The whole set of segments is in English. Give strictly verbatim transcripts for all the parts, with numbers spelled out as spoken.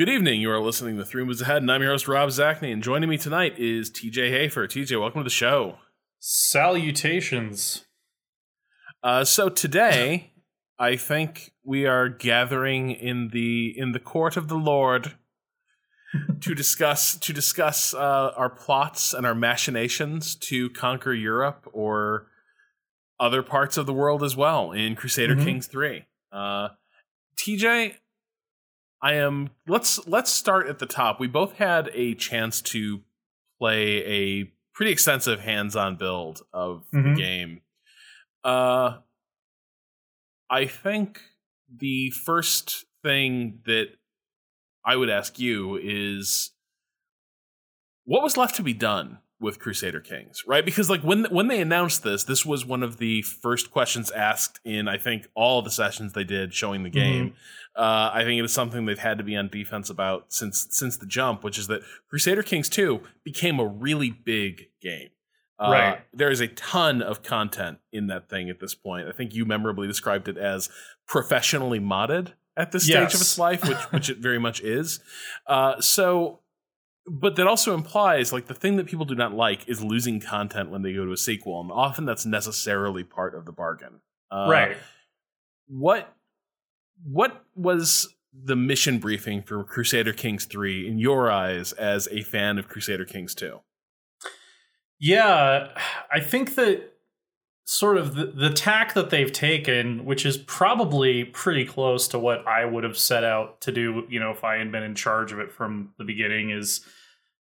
Good evening. You are listening to Three Moves Ahead, and I'm your host, Rob Zachney, and joining me tonight is T J Hafer. T J, welcome to the show. Salutations. Uh, so today, I think we are gathering in the in the court of the Lord to discuss to discuss uh, our plots and our machinations to conquer Europe or other parts of the world as well in Crusader mm-hmm. Kings three. Uh, T J. I am. Let's let's start at the top. We both had a chance to play a pretty extensive hands-on build of mm-hmm. the game. Uh, I think the first thing that I would ask you is what was left to be done with Crusader Kings, right? Because like when when they announced this, this was one of the first questions asked in I think all the sessions they did showing the game. Mm-hmm. Uh, I think it was something they've had to be on defense about since since the jump, which is that Crusader Kings two became a really big game. Uh, right, there is a ton of content in that thing at this point. I think you memorably described it as professionally modded at this yes. stage of its life, which which it very much is. Uh, so. But that also implies, like, the thing that people do not like is losing content when they go to a sequel, and often that's necessarily part of the bargain. Uh, right. What what was the mission briefing for Crusader Kings three in your eyes as a fan of Crusader Kings two? Yeah, I think that sort of the, the tack that they've taken, which is probably pretty close to what I would have set out to do, you know, if I had been in charge of it from the beginning, is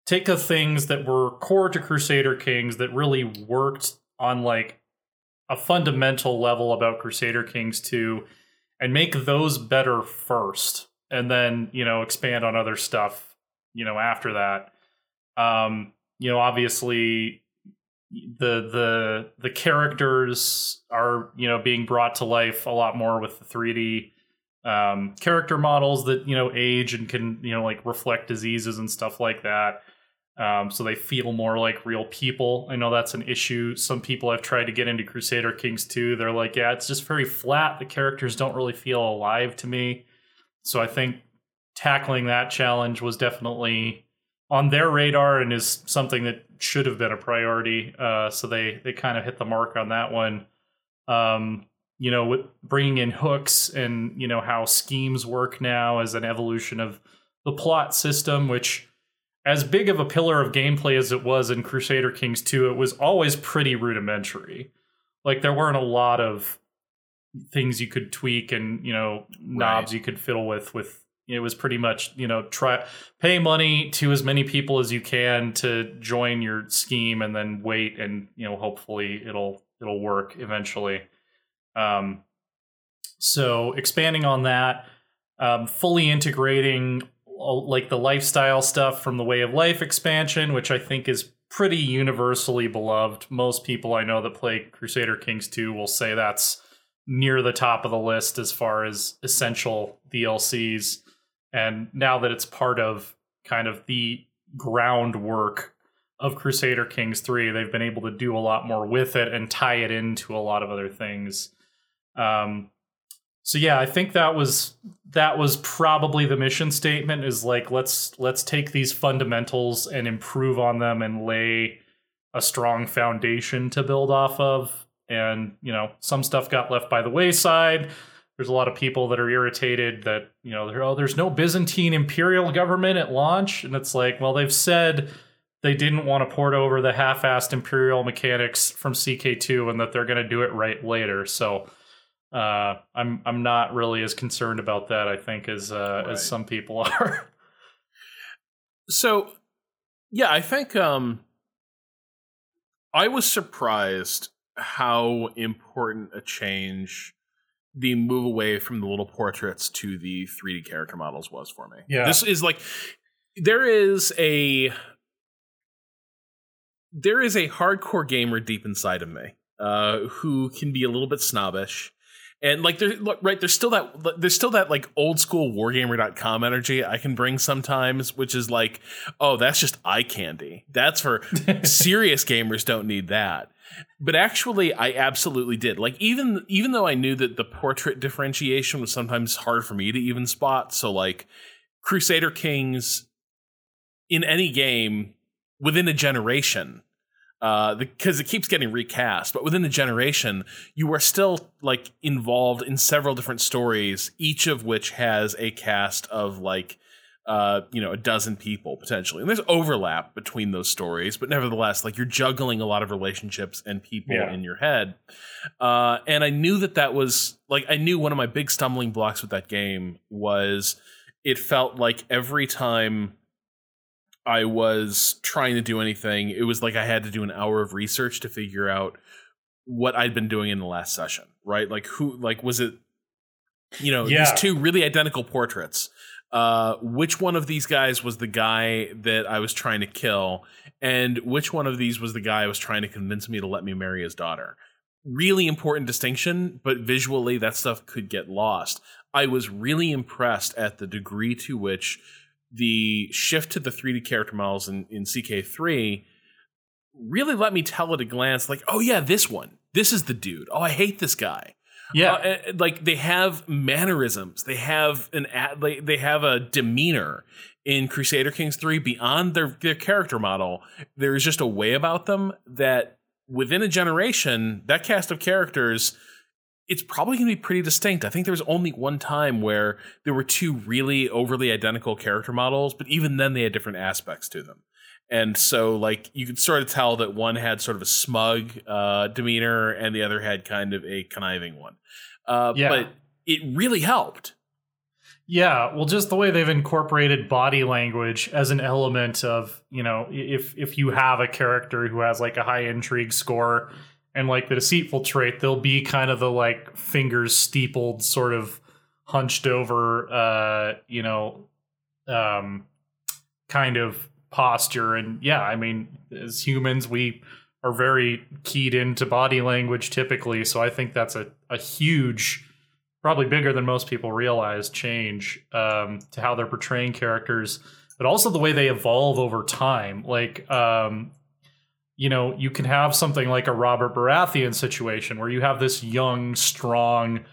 take the things that were core to Crusader Kings that really worked on like a fundamental level about Crusader Kings two and make those better first and then, you know, expand on other stuff, you know, after that. Um, you know, obviously the the the characters are, you know, being brought to life a lot more with the three D um, character models that, you know, age and can, you know, like reflect diseases and stuff like that. Um, so they feel more like real people. I know that's an issue. Some people have tried to get into Crusader Kings two. They're like, yeah, it's just very flat. The characters don't really feel alive to me. So I think tackling that challenge was definitely on their radar and is something that should have been a priority. Uh, so they, they kind of hit the mark on that one. Um, you know, with bringing in hooks and, you know, how schemes work now as an evolution of the plot system, which as big of a pillar of gameplay as it was in Crusader Kings two, it was always pretty rudimentary. Like there weren't a lot of things you could tweak and, you know, knobs right. you could fiddle with, with, it was pretty much, you know, try pay money to as many people as you can to join your scheme and then wait. And, you know, hopefully it'll it'll work eventually. Um, so expanding on that, um, fully integrating like the lifestyle stuff from the Way of Life expansion, which I think is pretty universally beloved. Most people I know that play Crusader Kings two will say that's near the top of the list as far as essential D L Cs. And now that it's part of kind of the groundwork of Crusader Kings three, they've been able to do a lot more with it and tie it into a lot of other things. Um, so, yeah, I think that was that was probably the mission statement is like, let's let's take these fundamentals and improve on them and lay a strong foundation to build off of. And, you know, some stuff got left by the wayside. There's a lot of people that are irritated that, you know, oh, there's no Byzantine imperial government at launch. And it's like, well, they've said they didn't want to port over the half-assed imperial mechanics from C K two and that they're going to do it right later. So uh, I'm I'm not really as concerned about that, I think, as uh, right. as some people are. So, yeah, I think um, I was surprised how important a change the move away from the little portraits to the three D character models was for me. Yeah. This is like, there is a, there is a hardcore gamer deep inside of me, uh, who can be a little bit snobbish and like, there, right. There's still that, there's still that like old school wargamer dot com energy I can bring sometimes, which is like, oh, that's just eye candy. That's for serious gamers don't need that. But actually, I absolutely did. Like, even even though I knew that the portrait differentiation was sometimes hard for me to even spot. So, like, Crusader Kings in any game within a generation, uh, because it keeps getting recast, but within a generation, you are still like involved in several different stories, each of which has a cast of like, uh, you know, a dozen people potentially. And there's overlap between those stories, but nevertheless, like you're juggling a lot of relationships and people yeah. in your head. Uh, and I knew that that was like, I knew one of my big stumbling blocks with that game was it felt like every time I was trying to do anything, it was like I had to do an hour of research to figure out what I'd been doing in the last session, right? Like who, like, was it, you know, yeah. these two really identical portraits. Uh, which one of these guys was the guy that I was trying to kill? And which one of these was the guy I was trying to convince me to let me marry his daughter? Really important distinction, but visually that stuff could get lost. I was really impressed at the degree to which the shift to the three D character models in, in C K three really let me tell at a glance, like, oh yeah, this one, this is the dude. Oh, I hate this guy. Yeah. Uh, like they have mannerisms. They have an ad, they have a demeanor in Crusader Kings three beyond their, their character model. There is just a way about them that within a generation, that cast of characters, it's probably going to be pretty distinct. I think there was only one time where there were two really overly identical character models, but even then they had different aspects to them. And so like you could sort of tell that one had sort of a smug uh, demeanor and the other had kind of a conniving one. Uh, yeah. But it really helped. Yeah, well, just the way they've incorporated body language as an element of, you know, if if you have a character who has like a high intrigue score and like the deceitful trait, they'll be kind of the like fingers steepled, sort of hunched over, uh, you know, um, kind of posture. And yeah, I mean, as humans, we are very keyed into body language typically. So I think that's a, a huge, probably bigger than most people realize, change um, to how they're portraying characters, but also the way they evolve over time. Like, um, you know, you can have something like a Robert Baratheon situation where you have this young, strong,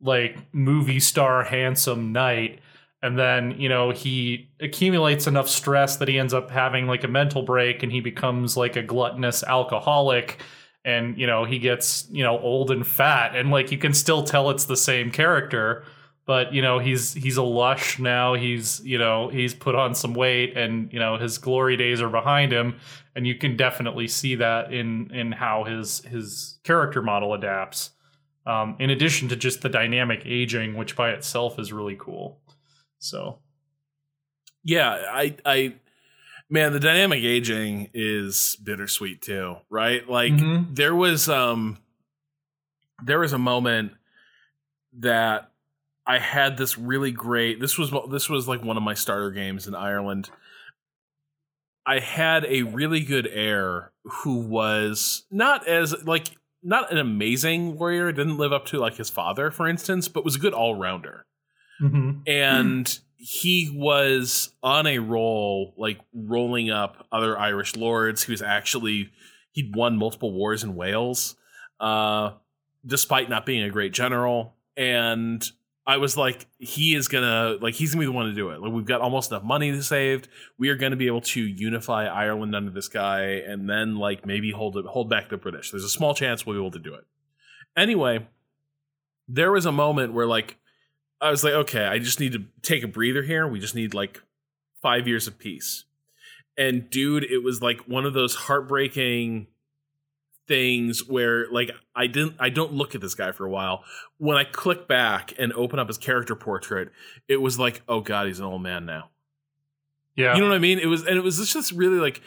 like movie star, handsome knight. And then, you know, he accumulates enough stress that he ends up having like a mental break and he becomes like a gluttonous alcoholic. And, you know, he gets, you know, old and fat, and like you can still tell it's the same character. But, you know, he's he's a lush now. He's, you know, he's put on some weight and, you know, his glory days are behind him. And you can definitely see that in in how his his character model adapts, um, in addition to just the dynamic aging, which by itself is really cool. So, yeah, I I man, the dynamic aging is bittersweet, too. Right. Like mm-hmm. there was um there was a moment that I had this really great, this was, this was like one of my starter games in Ireland. I had a really good heir who was not as like, not an amazing warrior, didn't live up to like his father, for instance, but was a good all rounder. Mm-hmm. And mm-hmm. he was on a roll, like rolling up other Irish lords. He was actually, he'd won multiple wars in Wales, uh, despite not being a great general. And I was like, he is gonna like he's gonna be the one to do it. Like, we've got almost enough money saved. We are gonna be able to unify Ireland under this guy, and then like maybe hold it, hold back the British. There's a small chance we'll be able to do it. Anyway, there was a moment where like I was like, okay, I just need to take a breather here. We just need like five years of peace. And dude, it was like one of those heartbreaking things where like I didn't I don't look at this guy for a while. When I click back and open up his character portrait, it was like, oh god, he's an old man now. Yeah, you know what I mean? It was, and it was just really like,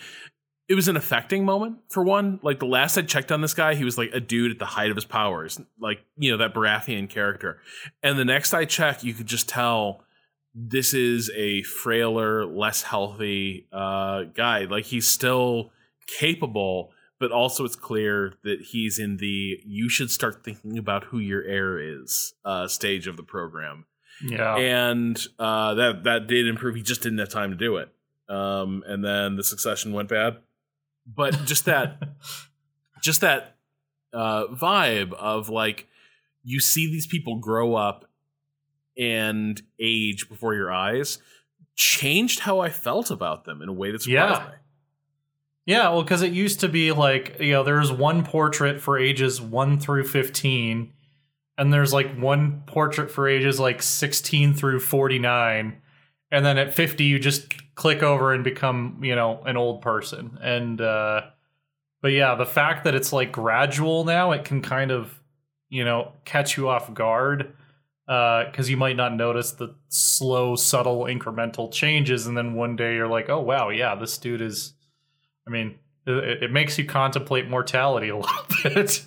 it was an affecting moment for one. Like the last I checked on this guy, he was like a dude at the height of his powers, like, you know, that Baratheon character. And the next I check, you could just tell this is a frailer, less healthy uh guy. Like he's still capable, but also it's clear that he's in the you should start thinking about who your heir is uh, stage of the program. Yeah. And uh, that that did improve. He just didn't have time to do it. Um, and then the succession went bad. But just that just that uh, vibe of like you see these people grow up and age before your eyes. changed how I felt about them in a way that surprised yeah. me. Yeah, well, because it used to be like, you know, there's one portrait for ages one through fifteen, and there's like one portrait for ages like sixteen through forty-nine, and then at fifty you just click over and become, you know, an old person. And uh, but yeah, the fact that it's like gradual now, it can kind of, you know, catch you off guard, because uh, you might not notice the slow, subtle, incremental changes, and then one day you're like, oh wow, yeah, this dude is. I mean, it, it makes you contemplate mortality a little bit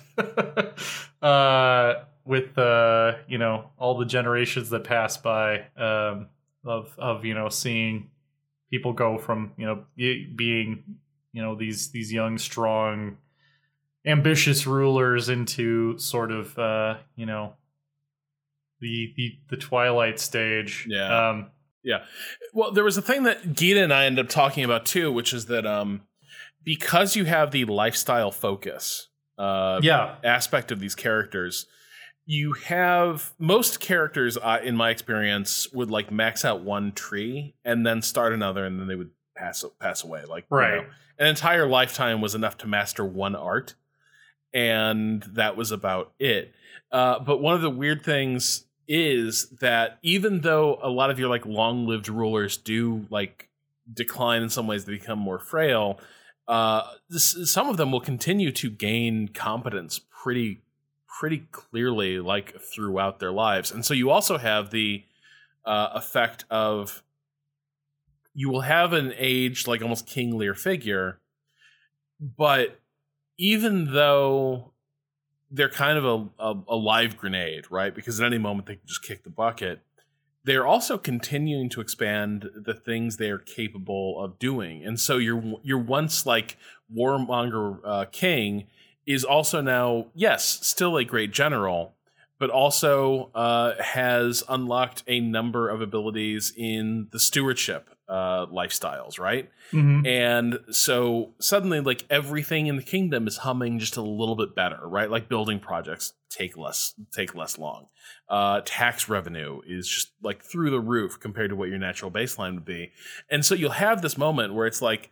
uh, with, uh, you know, all the generations that pass by um, of, of, you know, seeing people go from, you know, being, you know, these these young, strong, ambitious rulers into sort of, uh, you know, the, the, the twilight stage. Yeah. Um, yeah. Well, there was a thing that Gita and I ended up talking about, too, which is that um. because you have the lifestyle focus uh, yeah. aspect of these characters, you have most characters, uh, in my experience, would like max out one tree and then start another, and then they would pass pass away. Like, right. you know, an entire lifetime was enough to master one art, and that was about it. Uh, but one of the weird things is that even though a lot of your like long-lived rulers do like decline in some ways, they become more frail. Uh, this, some of them will continue to gain competence pretty, pretty clearly, like throughout their lives. And so you also have the uh, effect of you will have an aged, like almost King Lear figure, but even though they're kind of a, a, a live grenade, right? Because at any moment they can just kick the bucket. They're also continuing to expand the things they are capable of doing. And so your your once like warmonger uh, king is also now, yes, still a great general, but also uh, has unlocked a number of abilities in the stewardship uh, lifestyles, right? Mm-hmm. And so suddenly like everything in the kingdom is humming just a little bit better, right? Like building projects take less take less long. Uh, tax revenue is just like through the roof compared to what your natural baseline would be. And so you'll have this moment where it's like,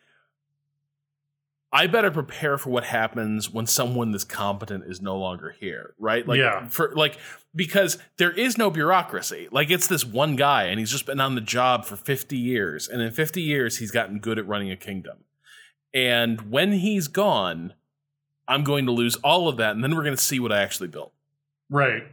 I better prepare for what happens when someone this competent is no longer here, right? Like, yeah. for like, because there is no bureaucracy. Like, it's this one guy, and he's just been on the job for fifty years. And in fifty years, he's gotten good at running a kingdom. And when he's gone, I'm going to lose all of that, and then we're going to see what I actually built. Right.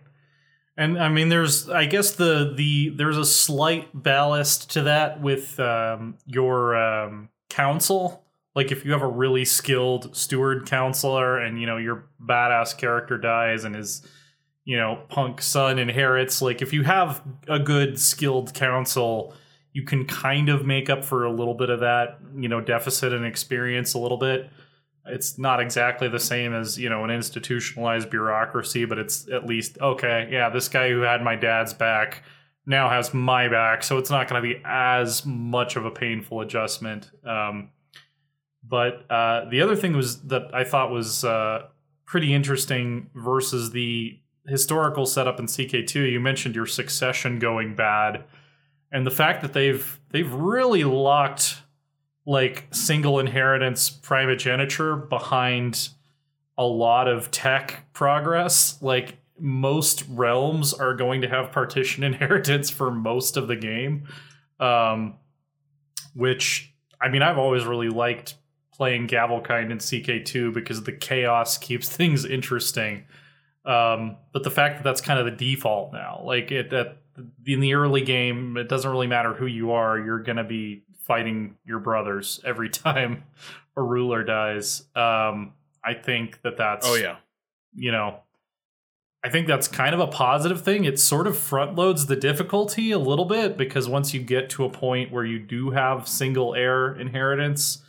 And I mean, there's, I guess the the there's a slight ballast to that with um, your um, council. Like, if you have a really skilled steward counselor and, you know, your badass character dies and his, you know, punk son inherits, like, if you have a good skilled counsel, you can kind of make up for a little bit of that, you know, deficit in experience a little bit. It's not exactly the same as, you know, an institutionalized bureaucracy, but it's at least, okay, yeah, this guy who had my dad's back now has my back, so it's not going to be as much of a painful adjustment. Um But uh, the other thing was that I thought was uh, pretty interesting versus the historical setup in C K two. You mentioned your succession going bad, and the fact that they've they've really locked like single inheritance primogeniture behind a lot of tech progress. Like, most realms are going to have partition inheritance for most of the game, um, which, I mean, I've always really liked playing Gavelkind in C K two because the chaos keeps things interesting. Um, but the fact that that's kind of the default now, like it, that in the early game, it doesn't really matter who you are. You're going to be fighting your brothers every time a ruler dies. Um, I think that that's, oh yeah, you know, I think that's kind of a positive thing. It sort of front loads the difficulty a little bit, because once you get to a point where you do have single heir inheritance,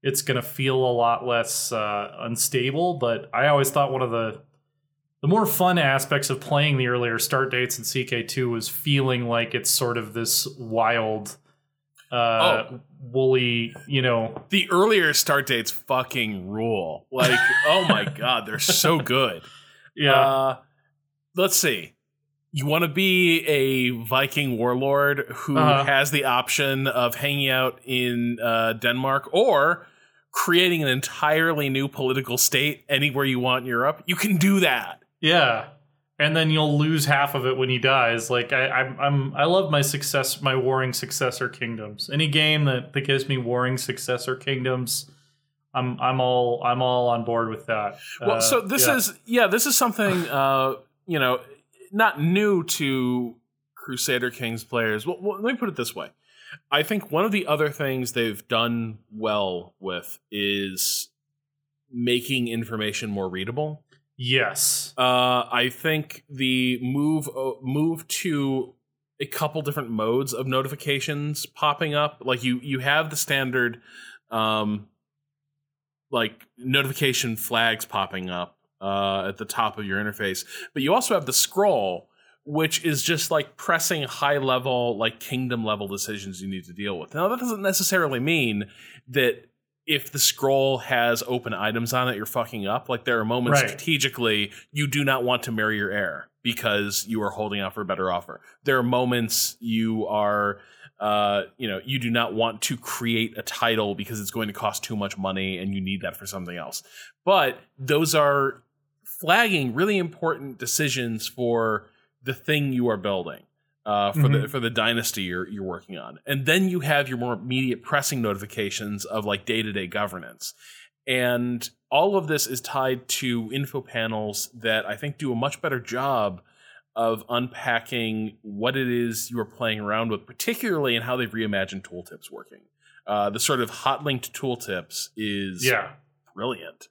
it's going to feel a lot less uh, unstable. But I always thought one of the the more fun aspects of playing the earlier start dates in C K two was feeling like it's sort of this wild, uh, oh. woolly, you know. The earlier start dates fucking rule. Like, oh my God, they're so good. Yeah. Uh, let's see. you want to be a Viking warlord who uh-huh. has the option of hanging out in uh, Denmark or creating an entirely new political state anywhere you want in Europe. You can do that. Yeah. And then you'll lose half of it when he dies. Like I, I'm, I'm, I love my success, my warring successor kingdoms. Any game that, that gives me warring successor kingdoms, I'm, I'm all, I'm all on board with that. Well, uh, so this yeah. is, yeah, this is something, uh, you know, not new to Crusader Kings players. Well, well, let me put it this way: I think one of the other things they've done well with is making information more readable. Yes. Uh, I think the move move to a couple different modes of notifications popping up. Like you, you have the standard um, like notification flags popping up uh, at the top of your interface. But you also have the scroll, which is just like pressing high level, like kingdom level decisions you need to deal with. Now, that doesn't necessarily mean that if the scroll has open items on it, you're fucking up. Like there are moments right. strategically you do not want to marry your heir because you are holding out for a better offer. There are moments you are, uh, you know, you do not want to create a title because it's going to cost too much money and you need that for something else. But those are flagging really important decisions for the thing you are building. Uh, for mm-hmm. the for the dynasty you're you're working on, and then you have your more immediate pressing notifications of like day to day governance, and all of this is tied to info panels that I think do a much better job of unpacking what it is you are playing around with, particularly in how they've reimagined tooltips working. Uh, the sort of hot linked tooltips is yeah. brilliant.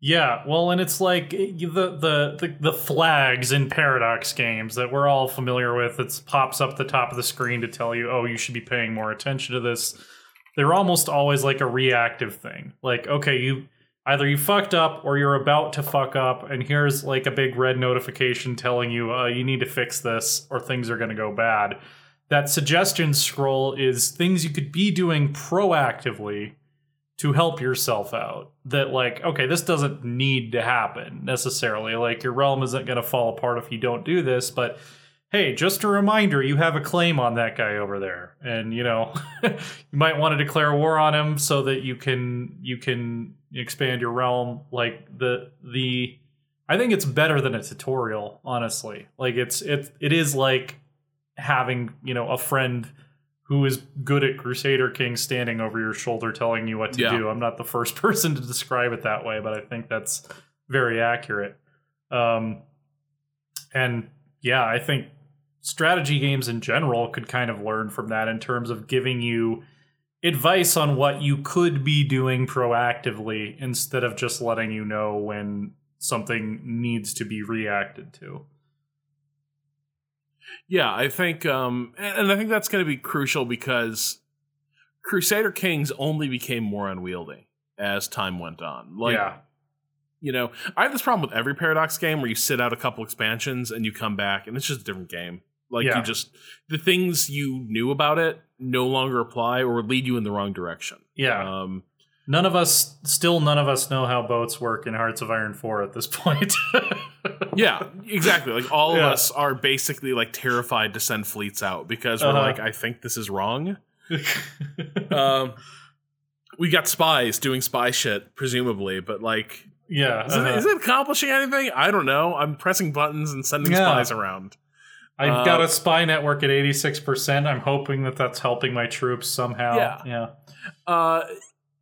Yeah, well, and it's like the, the the the flags in Paradox games that we're all familiar with. It pops up the top of the screen to tell you, oh, you should be paying more attention to this. They're almost always like a reactive thing. Like, okay, you either you fucked up or you're about to fuck up, and here's like a big red notification telling you uh, you need to fix this or things are going to go bad. That suggestion scroll is things you could be doing proactively to help yourself out, that like, okay, this doesn't need to happen necessarily. Like your realm isn't going to fall apart if you don't do this, but hey, just a reminder, you have a claim on that guy over there. And you know, you might want to declare war on him so that you can, you can expand your realm. Like the, the, I think it's better than a tutorial, honestly. Like it's, it, it is like having, you know, a friend who is good at Crusader Kings standing over your shoulder telling you what to yeah. do. I'm not the first person to describe it that way, but I think that's very accurate. Um, and yeah, I think strategy games in general could kind of learn from that in terms of giving you advice on what you could be doing proactively instead of just letting you know when something needs to be reacted to. Yeah, I think, um, and I think that's going to be crucial because Crusader Kings only became more unwieldy as time went on. Like, yeah. you know, I have this problem with every Paradox game where you sit out a couple expansions and you come back and it's just a different game. Like, yeah. you just, the things you knew about it no longer apply or lead you in the wrong direction. Yeah. Um, none of us, still none of us know how boats work in Hearts of Iron four at this point. Yeah, exactly. Like all yeah. of us are basically like terrified to send fleets out because we're uh-huh. like, I think this is wrong. um, we got spies doing spy shit, presumably, but like, yeah, is, uh-huh. it, is it accomplishing anything? I don't know. I'm pressing buttons and sending yeah. spies around. I've uh, got a spy network at eighty-six percent. I'm hoping that that's helping my troops somehow. Yeah. yeah. Uh,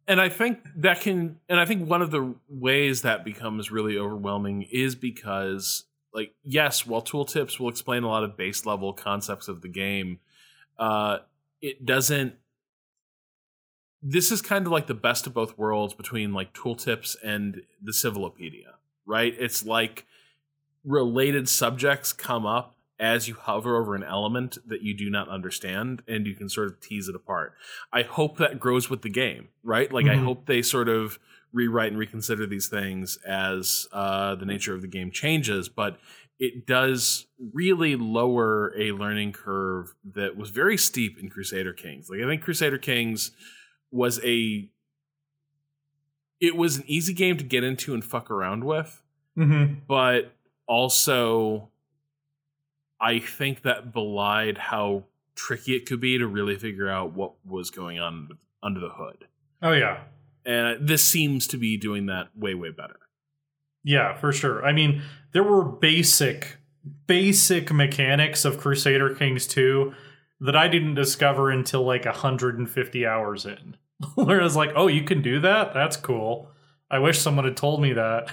And I think that can, and I think one of the ways that becomes really overwhelming is because, like, yes, while tooltips will explain a lot of base level concepts of the game, uh, it doesn't. This is kind of like the best of both worlds between like tooltips and the Civilopedia, right? It's like related subjects come up as you hover over an element that you do not understand, and you can sort of tease it apart. I hope that grows with the game, right? Like, mm-hmm. I hope they sort of rewrite and reconsider these things as uh, the nature of the game changes, but it does really lower a learning curve that was very steep in Crusader Kings. Like, I think Crusader Kings was a... It was an easy game to get into and fuck around with, mm-hmm. but also... I think that belied how tricky it could be to really figure out what was going on under the hood. Oh, yeah. And this seems to be doing that way, way better. Yeah, for sure. I mean, there were basic, basic mechanics of Crusader Kings two that I didn't discover until like one hundred fifty hours in. Where I was like, oh, you can do that? That's cool. I wish someone had told me that.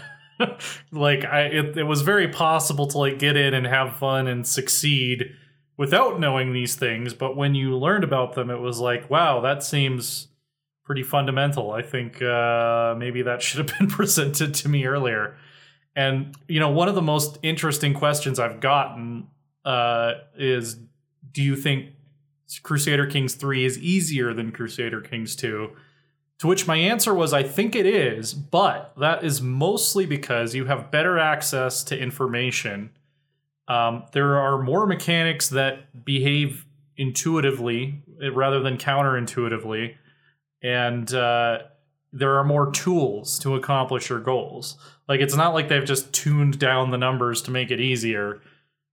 Like, I, it, it was very possible to like get in and have fun and succeed without knowing these things. But when you learned about them, it was like, wow, that seems pretty fundamental. I think uh, maybe that should have been presented to me earlier. And, you know, one of the most interesting questions I've gotten uh, is, do you think Crusader Kings three is easier than Crusader Kings two? To which my answer was, I think it is, but that is mostly because you have better access to information. Um, there are more mechanics that behave intuitively rather than counterintuitively, and uh, there are more tools to accomplish your goals. Like, it's not like they've just tuned down the numbers to make it easier,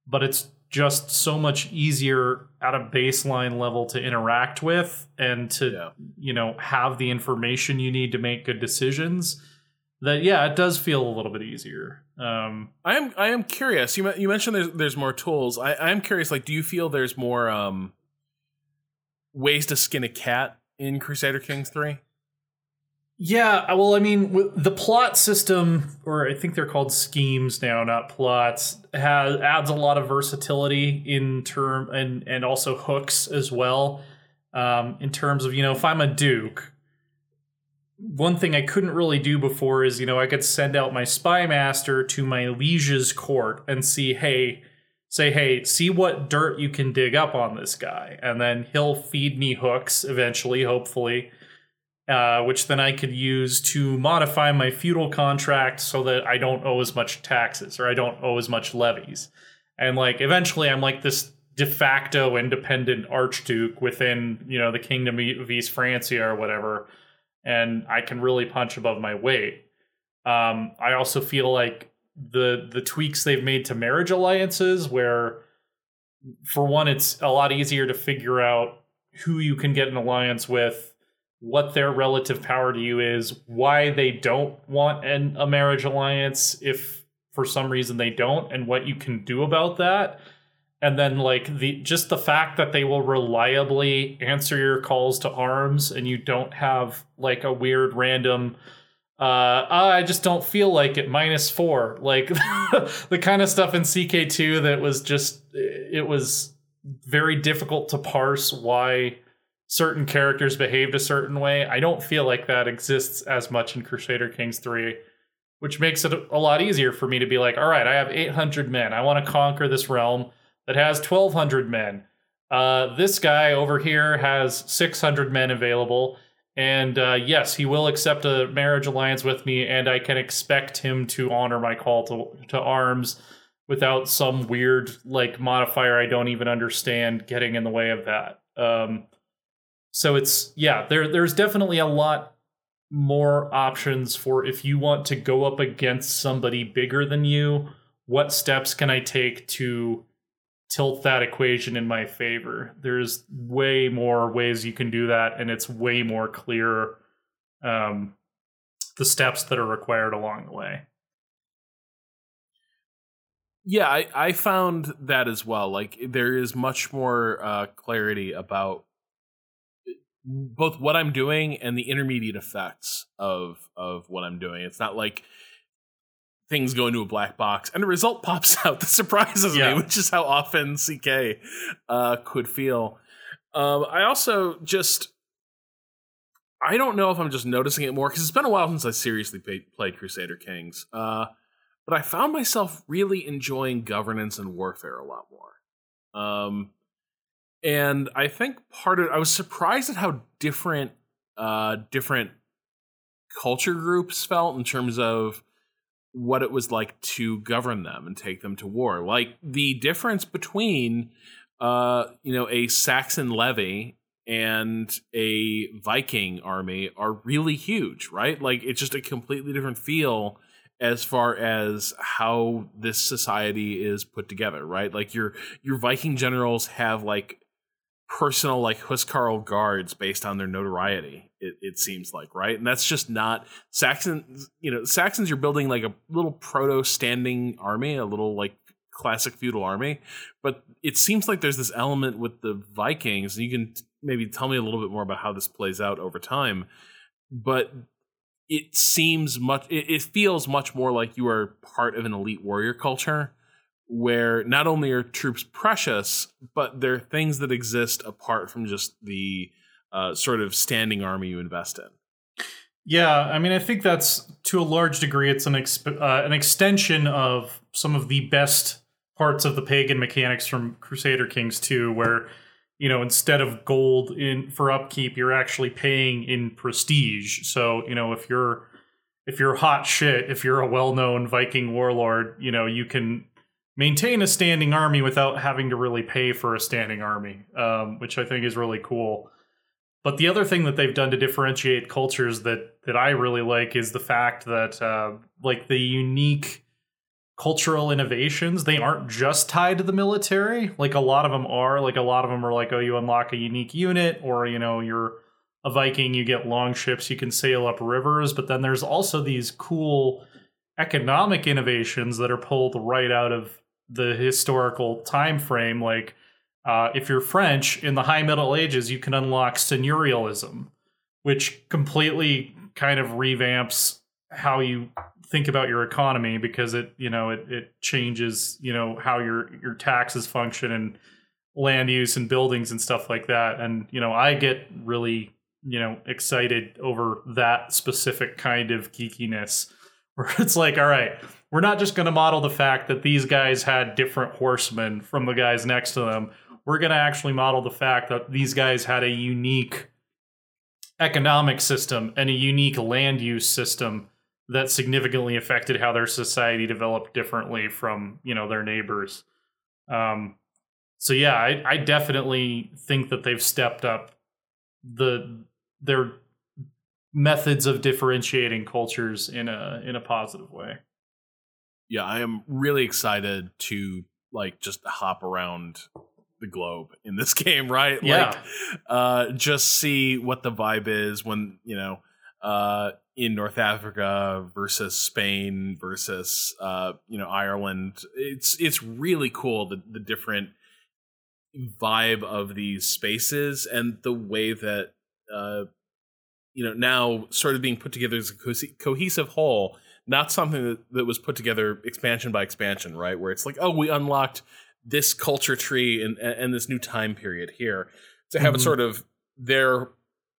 but it's just so much easier at a baseline level to interact with and to, yeah. you know, have the information you need to make good decisions that, yeah, it does feel a little bit easier. Um, I am I am curious. You you mentioned there's, there's more tools. I, I'm curious, like, do you feel there's more um, ways to skin a cat in Crusader Kings three? Yeah, well, I mean, the plot system, or I think they're called schemes now, not plots, has adds a lot of versatility in term and, and also hooks as well. Um, in terms of, you know, if I'm a duke, one thing I couldn't really do before is, you know, I could send out my spy master to my liege's court and see, hey, say, hey, see what dirt you can dig up on this guy. And then he'll feed me hooks eventually, hopefully. Uh, which then I could use to modify my feudal contract so that I don't owe as much taxes or I don't owe as much levies. And like eventually I'm like this de facto independent archduke within, you know, the kingdom of East Francia or whatever. And I can really punch above my weight. Um, I also feel like the the tweaks they've made to marriage alliances where, for one, it's a lot easier to figure out who you can get an alliance with, what their relative power to you is, why they don't want an, a marriage alliance if for some reason they don't, and what you can do about that. And then like the just the fact that they will reliably answer your calls to arms and you don't have like a weird random, uh, I just don't feel like it, minus four. Like the kind of stuff in C K two that was just, it was very difficult to parse why certain characters behaved a certain way. I don't feel like that exists as much in Crusader Kings three, which makes it a lot easier for me to be like, all right, I have eight hundred men. I want to conquer this realm that has twelve hundred men. Uh, this guy over here has six hundred men available. And uh, yes, he will accept a marriage alliance with me, and I can expect him to honor my call to, to arms without some weird like modifier I don't even understand getting in the way of that. Um, So it's, yeah, there there's definitely a lot more options for if you want to go up against somebody bigger than you, what steps can I take to tilt that equation in my favor? There's way more ways you can do that, and it's way more clear um, the steps that are required along the way. Yeah, I, I found that as well. Like, there is much more uh, clarity about both what I'm doing and the intermediate effects of of what I'm doing. It's not like things go into a black box and the result pops out that surprises yeah. me, which is how often C K uh, could feel. Um, I also just, I don't know if I'm just noticing it more because it's been a while since I seriously pay, played Crusader Kings. Uh, but I found myself really enjoying governance and warfare a lot more. Um And I think part of I was surprised at how different uh, different culture groups felt in terms of what it was like to govern them and take them to war. Like the difference between, uh, you know, a Saxon levy and a Viking army are really huge, right? Like it's just a completely different feel as far as how this society is put together, right? Like your your Viking generals have like personal like Huscarl guards based on their notoriety, it, it seems like, right? And that's just not Saxon. You know, Saxons, you're building like a little proto standing army, a little like classic feudal army. But it seems like there's this element with the Vikings, and you can maybe tell me a little bit more about how this plays out over time. But it seems much, it, it feels much more like you are part of an elite warrior culture, where not only are troops precious, but they're things that exist apart from just the uh, sort of standing army you invest in. Yeah, I mean, I think that's, to a large degree, it's an exp- uh, an extension of some of the best parts of the pagan mechanics from Crusader Kings two, where, you know, instead of gold in for upkeep, you're actually paying in prestige. So, you know, if you're if you're hot shit, if you're a well-known Viking warlord, you know, you can maintain a standing army without having to really pay for a standing army, um, which I think is really cool. But the other thing that they've done to differentiate cultures that that I really like is the fact that uh, like the unique cultural innovations, they aren't just tied to the military. Like a lot of them are like a lot of them are like, oh, you unlock a unique unit, or, you know, you're a Viking, you get long ships, you can sail up rivers. But then there's also these cool economic innovations that are pulled right out of the historical time frame. Like uh, if you're French in the high Middle Ages, you can unlock seigneurialism, which completely kind of revamps how you think about your economy, because it, you know, it, it changes, you know, how your, your taxes function and land use and buildings and stuff like that. And, you know, I get really, you know, excited over that specific kind of geekiness, where it's like, all right, we're not just going to model the fact that these guys had different horsemen from the guys next to them. We're going to actually model the fact that these guys had a unique economic system and a unique land use system that significantly affected how their society developed differently from, you know, their neighbors. Um, so yeah, I, I definitely think that they've stepped up the their methods of differentiating cultures in a in a positive way. Yeah, I am really excited to like just hop around the globe in this game, right? Yeah. Like, uh, just see what the vibe is when, you know, uh, in North Africa versus Spain versus, uh, you know, Ireland. It's it's really cool, the, the different vibe of these spaces, and the way that, uh, you know, now sort of being put together as a co- cohesive whole, not something that, that was put together expansion by expansion, right? Where it's like, oh, we unlocked this culture tree and, and this new time period here. To have mm-hmm. it sort of there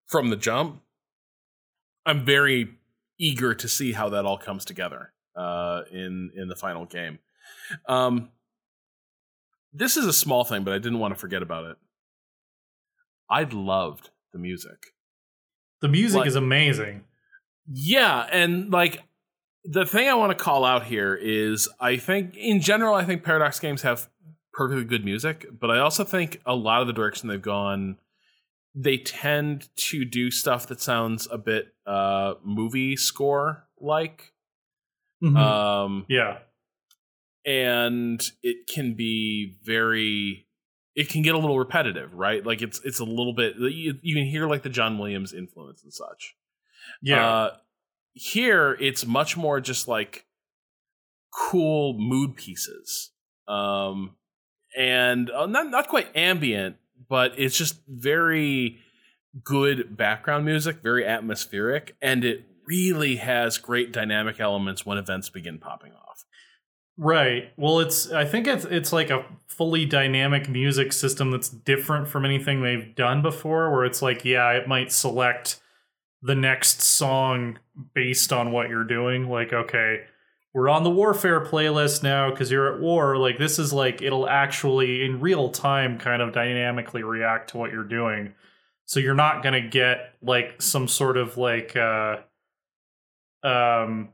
from the jump, I'm very eager to see how that all comes together uh, in in the final game. Um, this is a small thing, but I didn't want to forget about it. I loved the music. The music like, is amazing. Yeah, and like the thing I want to call out here is, I think in general, I think Paradox games have perfectly good music, but I also think a lot of the direction they've gone, they tend to do stuff that sounds a bit uh, movie score like. Mm-hmm. Um, yeah. And it can be very, it can get a little repetitive, right? Like it's, it's a little bit, you, you can hear like the John Williams influence and such. Yeah. Uh, here it's much more just like cool mood pieces. Um, and uh, not, not quite ambient, but it's just very good background music, very atmospheric, and it really has great dynamic elements when events begin popping off. Right. Well, it's I think it's it's like a fully dynamic music system that's different from anything they've done before, where it's like, yeah, it might select the next song based on what you're doing. Like, okay, we're on the warfare playlist now because you're at war. Like, this is like, it'll actually in real time kind of dynamically react to what you're doing. So you're not going to get like some sort of like uh, um,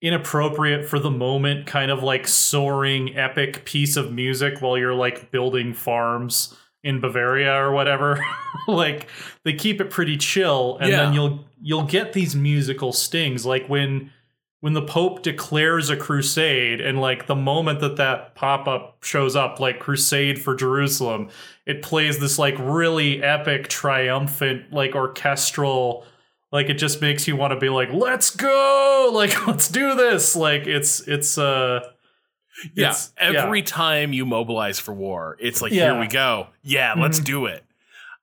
inappropriate for the moment kind of like soaring epic piece of music while you're like building farms in Bavaria or whatever. Like they keep it pretty chill, and yeah. then you'll you'll get these musical stings like when when the Pope declares a crusade, and like the moment that that pop-up shows up, like Crusade for Jerusalem, it plays this like really epic, triumphant, like orchestral, like it just makes you want to be like, let's go, like let's do this. Like it's it's uh yeah. It's, Every yeah. time you mobilize for war, it's like yeah. here we go. Yeah, let's mm-hmm. do it.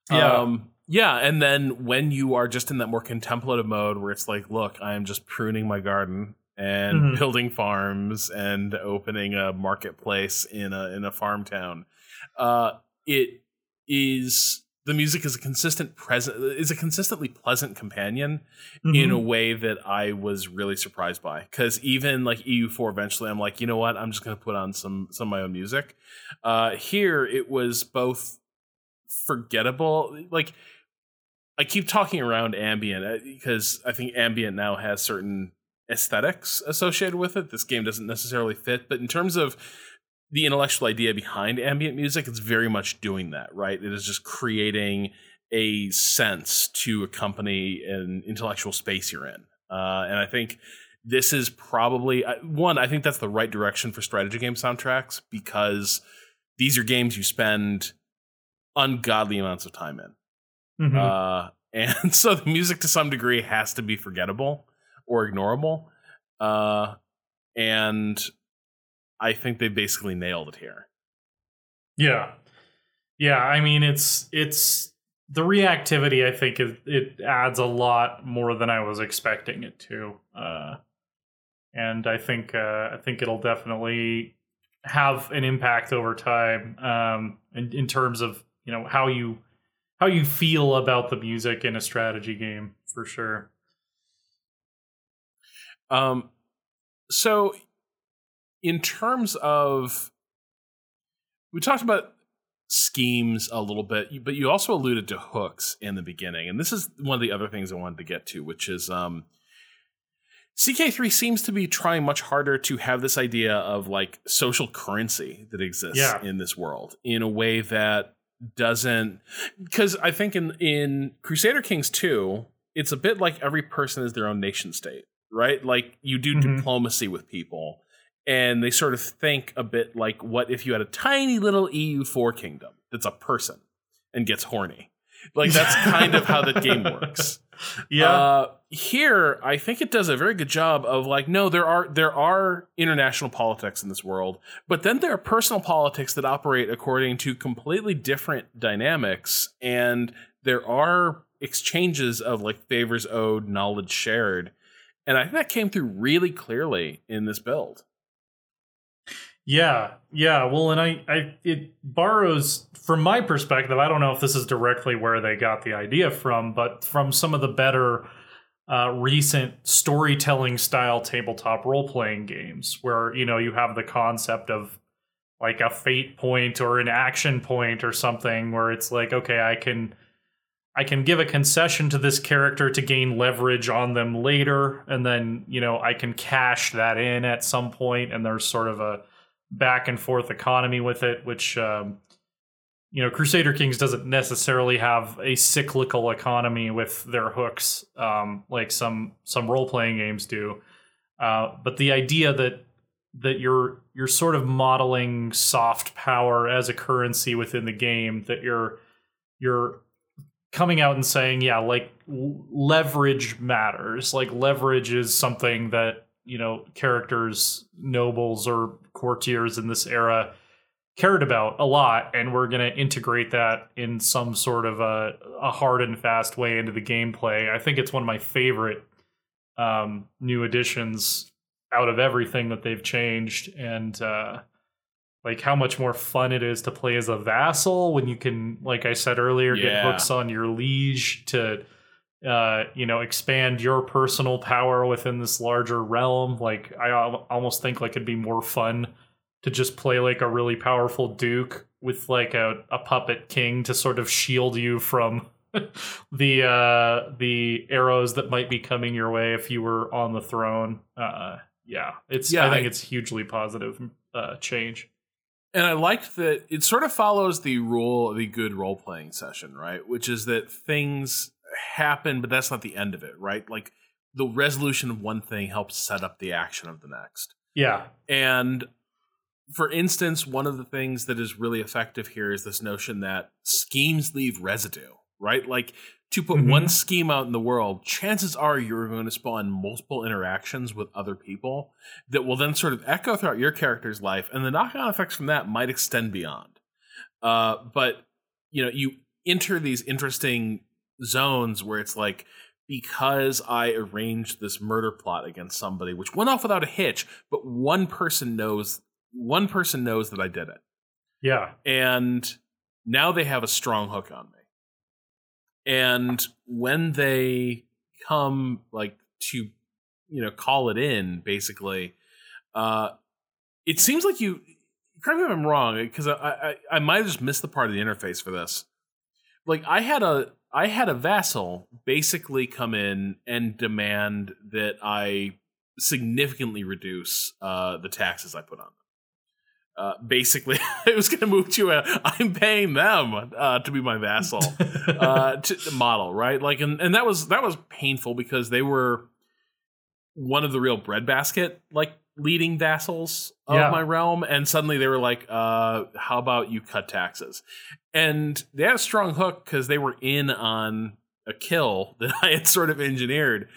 Yeah. Um, Yeah, and then when you are just in that more contemplative mode where it's like, look, I am just pruning my garden and mm-hmm. building farms and opening a marketplace in a in a farm town, uh, it is the music is a consistent present is a consistently pleasant companion mm-hmm. in a way that I was really surprised by, because even like E U four eventually I'm like, you know what, I'm just gonna put on some some of my own music. Uh, here it was both forgettable, like. I keep talking around ambient because I think ambient now has certain aesthetics associated with it. This game doesn't necessarily fit, but in terms of the intellectual idea behind ambient music, it's very much doing that, right? It is just creating a sense to accompany an intellectual space you're in. Uh, and I think this is probably, one, I think that's the right direction for strategy game soundtracks, because these are games you spend ungodly amounts of time in. Mm-hmm. Uh, and so the music to some degree has to be forgettable or ignorable. Uh, and I think they basically nailed it here. Yeah. Yeah. I mean, it's, it's the reactivity, I think it, it adds a lot more than I was expecting it to. Uh, and I think, uh, I think it'll definitely have an impact over time. Um, in, in terms of, you know, how you, How you feel about the music in a strategy game, for sure. Um, so, in terms of, we talked about schemes a little bit, but you also alluded to hooks in the beginning, and this is one of the other things I wanted to get to, which is um, C K three seems to be trying much harder to have this idea of like social currency that exists yeah. in this world in a way that doesn't, because I think in in Crusader Kings two, it's a bit like every person is their own nation state, right? Like you do mm-hmm. diplomacy with people, and they sort of think a bit like, what if you had a tiny little E U four kingdom that's a person and gets horny? Like that's kind of how that game works. Yeah. Uh, here, I think it does a very good job of like, no, there are there are international politics in this world, but then there are personal politics that operate according to completely different dynamics, and there are exchanges of like favors owed, knowledge shared, and I think that came through really clearly in this build. Yeah, yeah. Well, and I, I, it borrows from my perspective. I don't know if this is directly where they got the idea from, but from some of the better uh, recent storytelling style tabletop role playing games, where you know you have the concept of like a fate point or an action point or something, where it's like, okay, I can, I can give a concession to this character to gain leverage on them later, and then you know I can cash that in at some point, and there's sort of a back and forth economy with it, which, um, you know, Crusader Kings doesn't necessarily have a cyclical economy with their hooks, um, like some some role playing games do. Uh, but the idea that that you're you're sort of modeling soft power as a currency within the game, that you're you're coming out and saying, yeah, like l- leverage matters. Like leverage is something that, you know, characters, nobles or courtiers in this era cared about a lot, and we're going to integrate that in some sort of a, a hard and fast way into the gameplay. I think it's one of my favorite um, new additions out of everything that they've changed, and uh, like how much more fun it is to play as a vassal when you can, like I said earlier, yeah. get hooks on your liege to Uh, you know, expand your personal power within this larger realm. Like, I al- almost think like it'd be more fun to just play like a really powerful duke with like a, a puppet king to sort of shield you from the uh, the arrows that might be coming your way if you were on the throne. Uh, yeah, it's yeah, I think I, it's hugely positive uh, change. And I liked that it sort of follows the rule of the good role playing session, right? Which is that things happen, but that's not the end of it, right? Like the resolution of one thing helps set up the action of the next. Yeah. And for instance, one of the things that is really effective here is this notion that schemes leave residue, right? Like to put mm-hmm. one scheme out in the world, chances are you're going to spawn multiple interactions with other people that will then sort of echo throughout your character's life. And the knock-on effects from that might extend beyond. Uh, but, you know, you enter these interesting zones where it's like, because I arranged this murder plot against somebody, which went off without a hitch, but one person knows one person knows that I did it. Yeah. And now they have a strong hook on me. And when they come like to, you know, call it in, basically, uh, it seems like you, correct me if I'm wrong, because I, I, I might have just missed the part of the interface for this. Like I had a I had a vassal basically come in and demand that I significantly reduce uh, the taxes I put on them. Uh, basically, it was going to move to a I'm paying them uh, to be my vassal uh, to, model, right? Like, and, and that was that was painful because they were one of the real breadbasket like leading vassals of yeah. my realm, and suddenly they were like, uh, "How about you cut taxes?" And they had a strong hook because they were in on a kill that I had sort of engineered.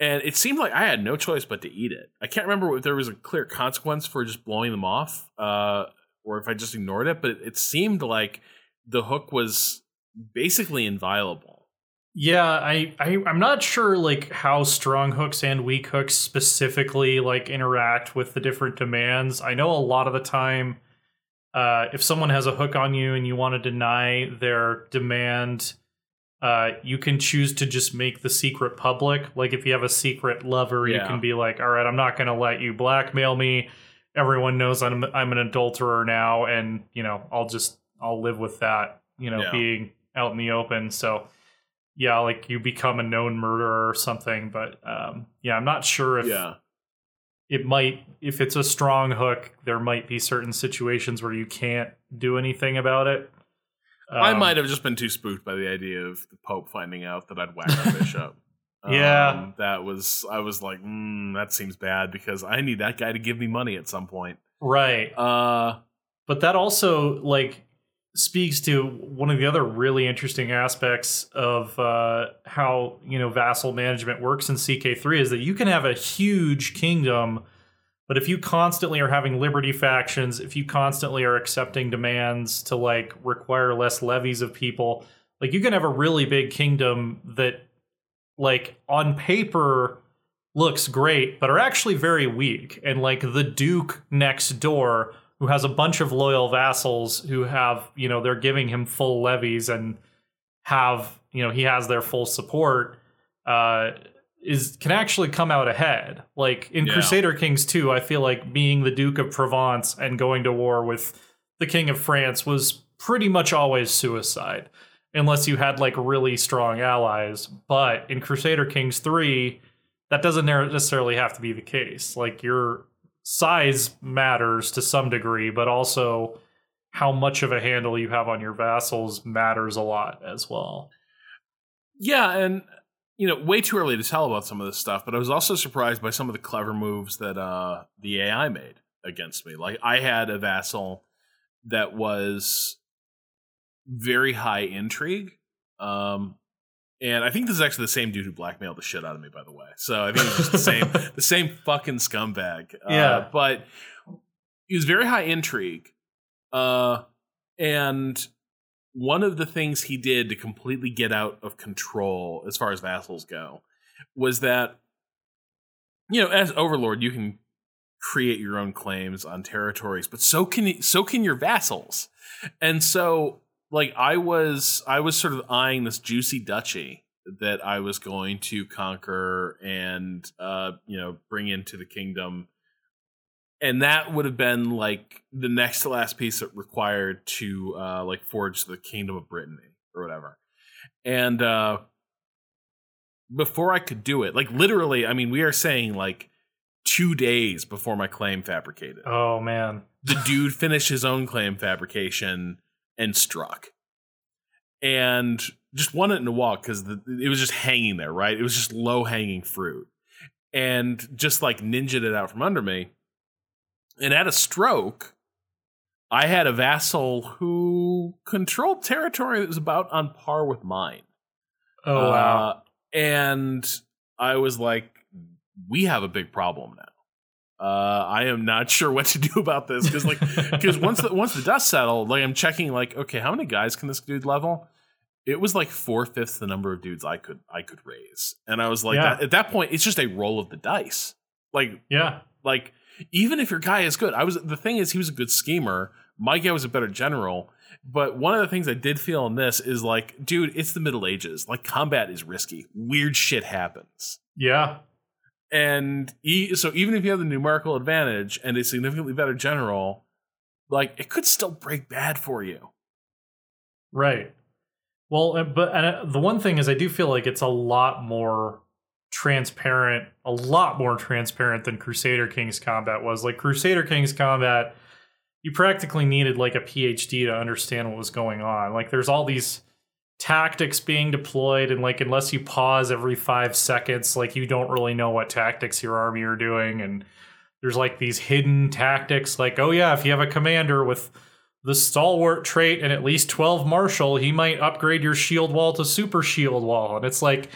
And it seemed like I had no choice but to eat it. I can't remember if there was a clear consequence for just blowing them off uh, or if I just ignored it. But it, it seemed like the hook was basically inviolable. Yeah, I, I, I'm not sure like how strong hooks and weak hooks specifically like interact with the different demands. I know a lot of the time, Uh, if someone has a hook on you and you want to deny their demand, uh, you can choose to just make the secret public. Like if you have a secret lover, yeah. you can be like, all right, I'm not going to let you blackmail me. Everyone knows I'm I'm an adulterer now. And, you know, I'll just I'll live with that, you know, yeah. being out in the open. So, yeah, like you become a known murderer or something. But, um, yeah, I'm not sure if. Yeah. It might, if it's a strong hook, there might be certain situations where you can't do anything about it. Um, I might have just been too spooked by the idea of the Pope finding out that I'd whack our bishop. yeah. Um, that was, I was like, mm, that seems bad because I need that guy to give me money at some point. Right. Uh, but that also, like, speaks to one of the other really interesting aspects of uh, how, you know, vassal management works in C K three is that you can have a huge kingdom, but if you constantly are having liberty factions, if you constantly are accepting demands to like require less levies of people, like you can have a really big kingdom that like on paper looks great, but are actually very weak. And like the Duke next door who has a bunch of loyal vassals who have, you know, they're giving him full levies and have, you know, he has their full support, uh, is can actually come out ahead. Like in yeah. Crusader Kings two, I feel like being the Duke of Provence and going to war with the King of France was pretty much always suicide, unless you had like really strong allies. But in Crusader Kings three, that doesn't necessarily have to be the case. Like you're size matters to some degree, but also how much of a handle you have on your vassals matters a lot as well. Yeah, and, you know, way too early to tell about some of this stuff, but I was also surprised by some of the clever moves that uh, the A I made against me. Like, I had a vassal that was very high intrigue, um, and I think this is actually the same dude who blackmailed the shit out of me, by the way. So I think it's just the same, the same fucking scumbag. Yeah. Uh, but he was very high intrigue. Uh, and one of the things he did to completely get out of control, as far as vassals go, was that, you know, as overlord, you can create your own claims on territories, but so can so can your vassals. And so, like I was, I was sort of eyeing this juicy duchy that I was going to conquer and, uh, you know, bring into the kingdom. And that would have been like the next to last piece that required to, uh, like forge the kingdom of Brittany or whatever. And, uh, before I could do it, like literally, I mean, we are saying like two days before my claim fabricated. Oh man. The dude finished his own claim fabrication and struck and just wanted it in a walk because it was just hanging there, right? It was just low hanging fruit. and just like ninja'd it out from under me. And at a stroke, I had a vassal who controlled territory that was about on par with mine. Oh, uh, wow. And I was like, we have a big problem now. Uh, I am not sure what to do about this because, like, because once the, once the dust settled, like, I'm checking, like, okay, how many guys can this dude level? It was like four fifths the number of dudes I could I could raise, and I was like, yeah. that, at that point, it's just a roll of the dice. Like, yeah, like even if your guy is good, I was the thing is he was a good schemer. My guy was a better general, but one of the things I did feel in this is like, dude, it's the Middle Ages. Like, combat is risky. Weird shit happens. Yeah. And e- so even if you have the numerical advantage and a significantly better general, like, it could still break bad for you. Right. Well, but and the one thing is I do feel like it's a lot more transparent, a lot more transparent than Crusader Kings combat was. Like, Crusader Kings combat, you practically needed like a PhD to understand what was going on. Like, there's all these tactics being deployed, and like, unless you pause every five seconds, like, you don't really know what tactics your army are doing. And there's like these hidden tactics, like, oh yeah, if you have a commander with the stalwart trait and at least twelve martial, he might upgrade your shield wall to super shield wall. And it's like,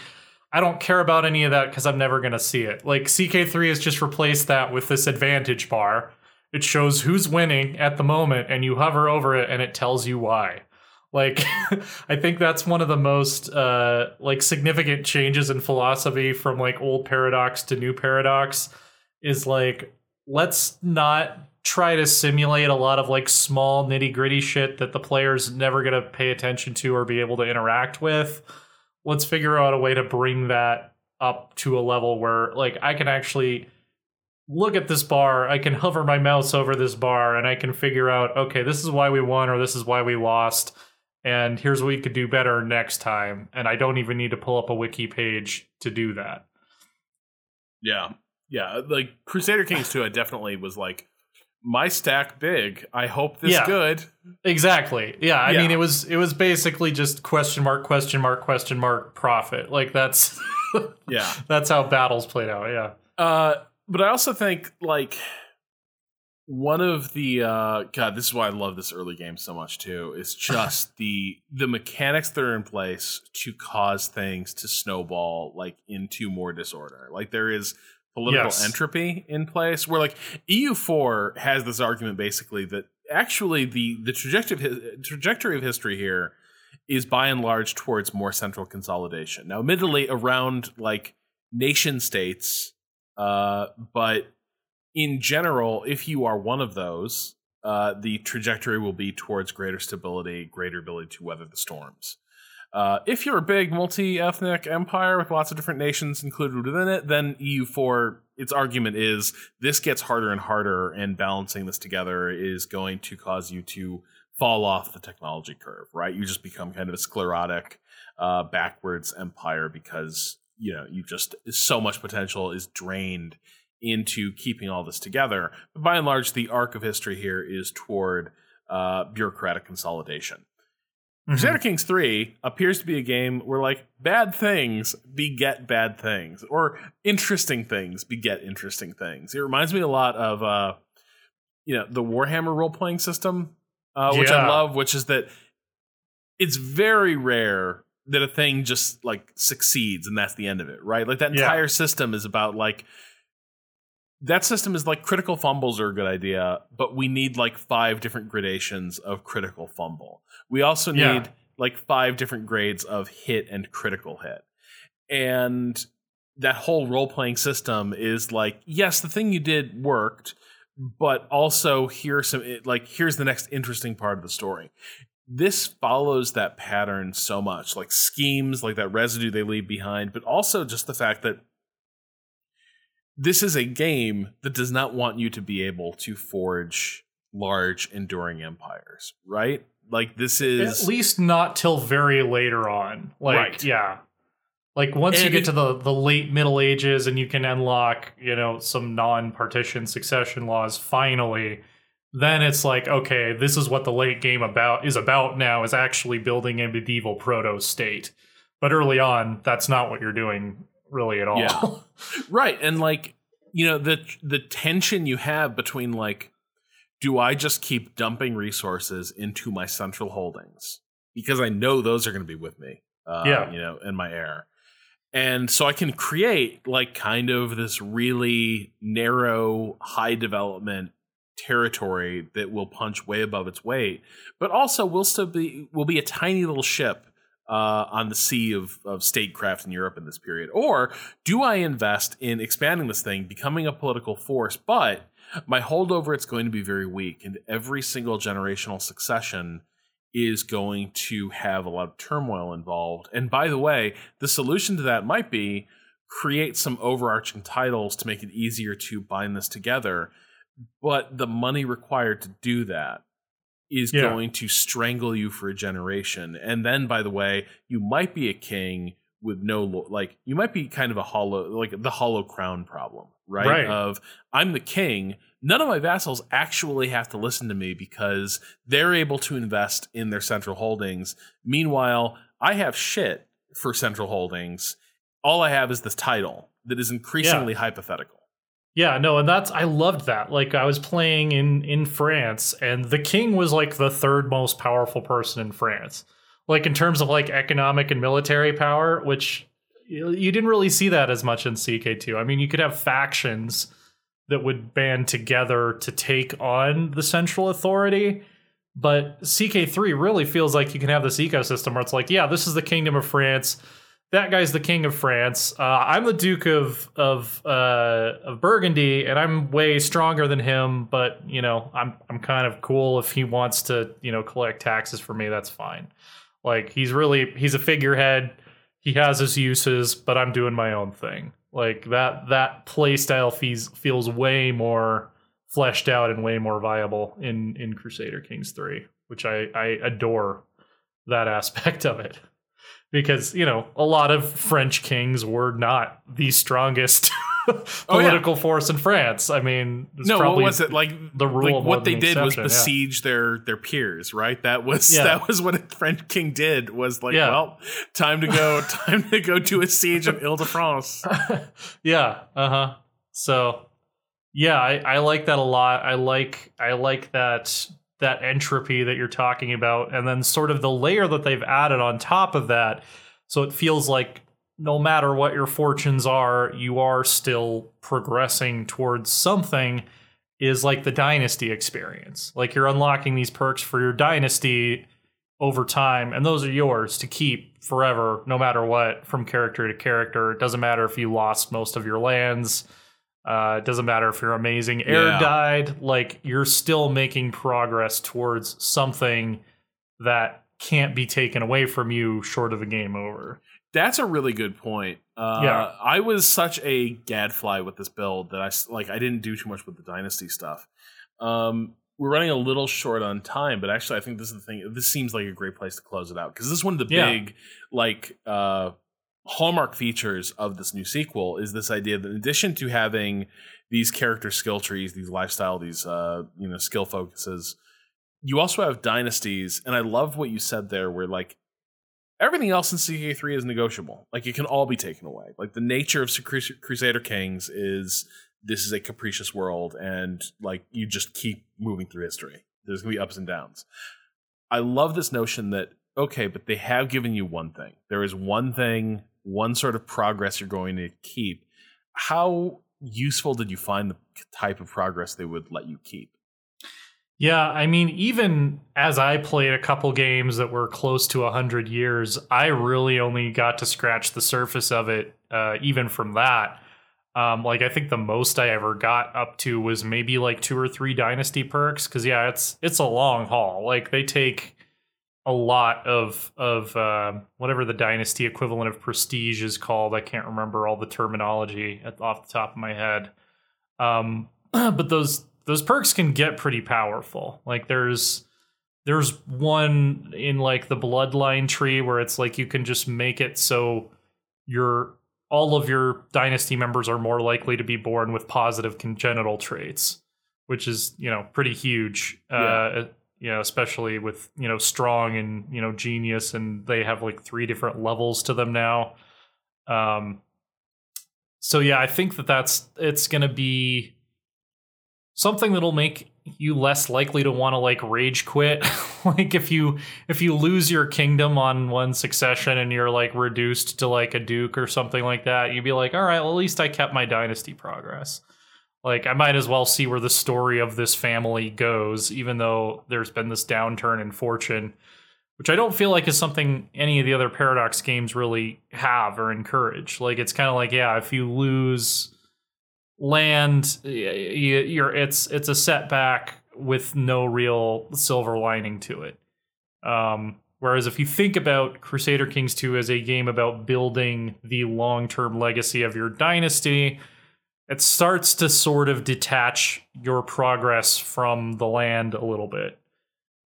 I don't care about any of that because I'm never gonna see it. Like, C K three has just replaced that with this advantage bar. It shows who's winning at the moment, and you hover over it and it tells you why. Like, I think that's one of the most uh, like significant changes in philosophy from like old Paradox to new Paradox is like, let's not try to simulate a lot of like small nitty gritty shit that the player's never going to pay attention to or be able to interact with. Let's figure out a way to bring that up to a level where like I can actually look at this bar, I can hover my mouse over this bar, and I can figure out, okay, this is why we won or this is why we lost. And here's what we could do better next time. And I don't even need to pull up a wiki page to do that. Yeah. Yeah. Like Crusader Kings two, I definitely was like, my stack big. I hope this yeah. good. Exactly. Yeah. I yeah. mean, it was it was basically just question mark, question mark, question mark, profit. Like that's yeah. That's how battles played out. Yeah. Uh, but I also think like one of the uh, God, this is why I love this early game so much too, is just the the mechanics that are in place to cause things to snowball like into more disorder. Like there is political yes. entropy in place where like E U four has this argument basically that actually the the trajectory trajectory of history here is by and large towards more central consolidation. Now, admittedly, around like nation states, uh, but in general, if you are one of those, uh, the trajectory will be towards greater stability, greater ability to weather the storms. Uh, if you're a big multi-ethnic empire with lots of different nations included within it, then E U four, its argument is this gets harder and harder, and balancing this together is going to cause you to fall off the technology curve, right? You just become kind of a sclerotic, uh, backwards empire because, you know, you just so much potential is drained into keeping all this together. But by and large, the arc of history here is toward uh, bureaucratic consolidation. Mm-hmm. Crusader Kings three appears to be a game where, like, bad things beget bad things, or interesting things beget interesting things. It reminds me a lot of, uh, you know, the Warhammer role-playing system, uh, which yeah. I love, which is that it's very rare that a thing just, like, succeeds and that's the end of it, right? Like, that entire yeah. system is about, like, that system is like critical fumbles are a good idea, but we need like five different gradations of critical fumble. We also need yeah. like five different grades of hit and critical hit. And that whole role-playing system is like, yes, the thing you did worked, but also here's some like here's the next interesting part of the story. This follows that pattern so much, like schemes, like that residue they leave behind, but also just the fact that this is a game that does not want you to be able to forge large, enduring empires, right? Like, this is... At least not till very later on. Like, right. yeah. Like, once and you get it, to the, the late Middle Ages and you can unlock, you know, some non-partition succession laws, finally, then it's like, okay, this is what the late game about is about now, is actually building a medieval proto-state. But early on, that's not what you're doing really at all. Yeah. Right. And like, you know, the the tension you have between like, do I just keep dumping resources into my central holdings? Because I know those are going to be with me, uh, yeah. you know, and my heir. And so I can create like kind of this really narrow, high development territory that will punch way above its weight, but also will still be will be a tiny little ship uh, on the sea of, of statecraft in Europe in this period. Or do I invest in expanding this thing, becoming a political force, but my holdover, it's going to be very weak, and every single generational succession is going to have a lot of turmoil involved. And by the way, the solution to that might be create some overarching titles to make it easier to bind this together. But the money required to do that is yeah. going to strangle you for a generation. And then, by the way, you might be a king with no, like, you might be kind of a hollow, like the hollow crown problem, right? right? Of I'm the king. None of my vassals actually have to listen to me because they're able to invest in their central holdings. Meanwhile, I have shit for central holdings. All I have is this title that is increasingly yeah. hypothetical. Yeah, no, and that's I loved that. Like, I was playing in, in France, and the king was like the third most powerful person in France, like in terms of like economic and military power, which you didn't really see that as much in C K two. I mean, you could have factions that would band together to take on the central authority, but C K three really feels like you can have this ecosystem where it's like, yeah, this is the Kingdom of France. That guy's the king of France. Uh, I'm the Duke of of, uh, of Burgundy, and I'm way stronger than him. But, you know, I'm I'm kind of cool if he wants to, you know, collect taxes for me. That's fine. Like, he's really he's a figurehead. He has his uses, but I'm doing my own thing. Like that that play style fees, feels way more fleshed out and way more viable in in Crusader Kings three, which I, I adore that aspect of it. Because, you know, a lot of French kings were not the strongest political oh, yeah. force in France. I mean, no, what was it like? The rule, like what they did was besiege yeah. their their peers, right? That was yeah. that was what a French king did. Was like, yeah. well, time to go, time to go do a siege of Ile de France. yeah, uh huh. So, yeah, I, I like that a lot. I like I like that. that entropy that you're talking about, and then sort of the layer that they've added on top of that. So it feels like no matter what your fortunes are, you are still progressing towards something, is like the dynasty experience. Like, you're unlocking these perks for your dynasty over time, and those are yours to keep forever, no matter what, from character to character. It doesn't matter if you lost most of your lands. Uh, it doesn't matter if your amazing heir yeah. died. Like, you're still making progress towards something that can't be taken away from you short of a game over. That's a really good point. Uh, yeah. I was such a gadfly with this build that I, like, I didn't do too much with the dynasty stuff. Um, we're running a little short on time, but actually I think this is the thing. This seems like a great place to close it out, because this is one of the yeah. big, like... Uh, hallmark features of this new sequel is this idea that in addition to having these character skill trees, these lifestyle, these uh, you know, skill focuses, you also have dynasties. And I love what you said there, where like everything else in C K three is negotiable. Like, it can all be taken away. Like, the nature of Crus- Crusader Kings is this is a capricious world, and like you just keep moving through history. There's gonna be ups and downs. I love this notion that, okay, but they have given you one thing. There is one thing. One sort of progress you're going to keep. How useful did you find the type of progress they would let you keep? Yeah, I mean, even as I played a couple games that were close to one hundred years, I really only got to scratch the surface of it, uh, even from that. Um, like, I think the most I ever got up to was maybe like two or three dynasty perks. Because, yeah, it's it's a long haul. Like, they take... a lot of of uh, whatever the dynasty equivalent of prestige is called. I can't remember all the terminology off the top of my head. Um, but those those perks can get pretty powerful. Like, there's there's one in like the bloodline tree where it's like you can just make it so your all of your dynasty members are more likely to be born with positive congenital traits, which is, you know, pretty huge. Yeah. Uh, You know, especially with, you know, strong and, you know, genius, and they have like three different levels to them now. Um, So yeah, I think that that's, it's going to be something that'll make you less likely to want to like rage quit. Like if you, if you lose your kingdom on one succession and you're like reduced to like a duke or something like that, you'd be like, all right, well, at least I kept my dynasty progress. Like I might as well see where the story of this family goes, even though there's been this downturn in fortune, which I don't feel like is something any of the other Paradox games really have or encourage. Like, it's kind of like, yeah, if you lose land, you're it's it's a setback with no real silver lining to it. Um, whereas if you think about Crusader Kings two as a game about building the long-term legacy of your dynasty, it starts to sort of detach your progress from the land a little bit.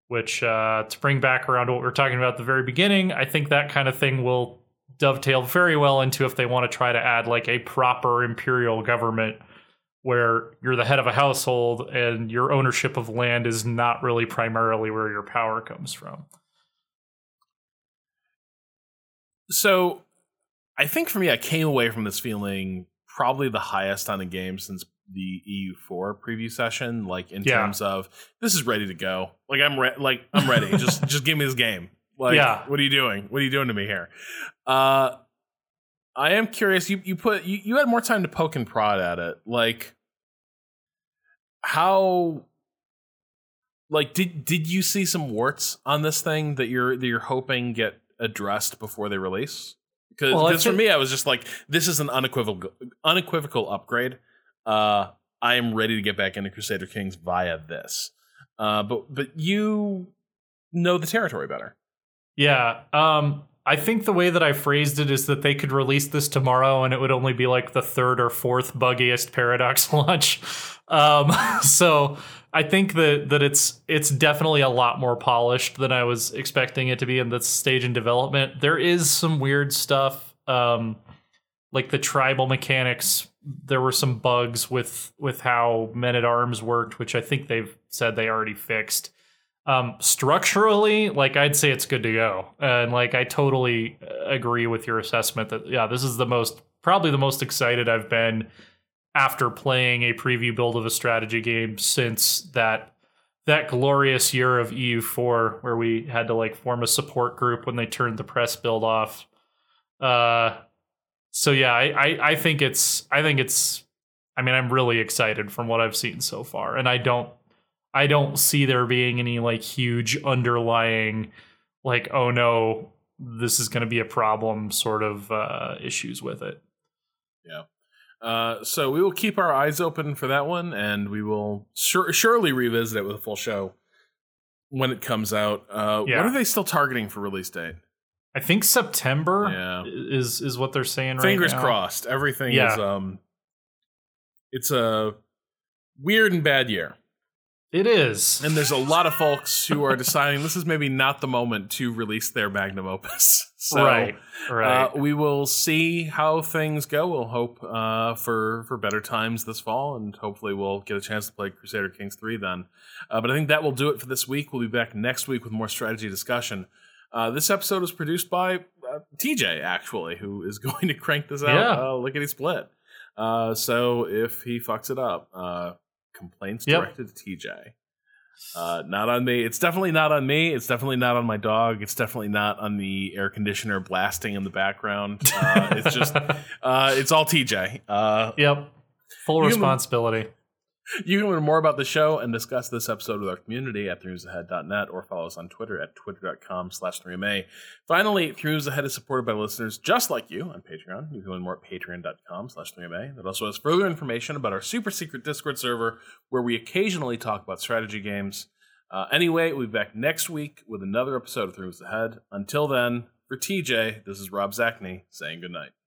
Which, uh, to bring back around to what we were talking about at the very beginning, I think that kind of thing will dovetail very well into if they want to try to add like a proper imperial government where you're the head of a household and your ownership of land is not really primarily where your power comes from. So I think for me, I came away from this feeling probably the highest on the game since the E U four preview session, like in yeah. terms of this is ready to go. Like I'm re- like I'm ready. just just give me this game. Like yeah. what are you doing? What are you doing to me here? Uh, I am curious. You you put you, you had more time to poke and prod at it. Like how like did did you see some warts on this thing that you're that you're hoping get addressed before they release? Because well, for me, I was just like, this is an unequivocal unequivocal upgrade. Uh, I am ready to get back into Crusader Kings via this. Uh, but but you know the territory better. Yeah. Um, I think the way that I phrased it is that they could release this tomorrow and it would only be like the third or fourth buggiest Paradox launch. Um, so I think that that it's it's definitely a lot more polished than I was expecting it to be in this stage in development. There is some weird stuff, um, like the tribal mechanics. There were some bugs with with how men-at-arms worked, which I think they've said they already fixed. Um, structurally, like I'd say it's good to go. And like I totally agree with your assessment that, yeah, this is the most probably the most excited I've been after playing a preview build of a strategy game since that that glorious year of E U four where we had to like form a support group when they turned the press build off. Uh So yeah, I, I, I think it's I think it's I mean, I'm really excited from what I've seen so far. And I don't I don't see there being any like huge underlying like, oh, no, this is going to be a problem sort of uh, issues with it. Yeah. Uh, so we will keep our eyes open for that one, and we will sur- surely revisit it with a full show when it comes out. Uh, yeah. What are they still targeting for release date? I think September yeah. is is what they're saying right now. Fingers crossed. Everything yeah. is um it's a weird and bad year. It is. And there's a lot of folks who are deciding this is maybe not the moment to release their magnum opus. So, right. Right. Uh, we will see how things go. We'll hope uh, for for better times this fall, and hopefully we'll get a chance to play Crusader Kings three then. Uh, but I think that will do it for this week. We'll be back next week with more strategy discussion. Uh, this episode was produced by uh, T J, actually, who is going to crank this out yeah. uh, lickety-split. Uh, so if he fucks it up, uh, complaints yep. directed to T J. Uh, not on me. It's definitely not on me. It's definitely not on my dog. It's definitely not on the air conditioner blasting in the background. Uh, it's just, uh, it's all T J. Uh, yep. Full responsibility. Can, You can learn more about the show and discuss this episode with our community at the news ahead dot net or follow us on Twitter at twitter dot com slash three M A. Finally, Three Moves Ahead is supported by listeners just like you on Patreon. You can learn more at patreon dot com slash three M A. That also has further information about our super secret Discord server where we occasionally talk about strategy games. Uh, anyway, we'll be back next week with another episode of Three Moves Ahead. Until then, for T J, this is Rob Zachney saying goodnight.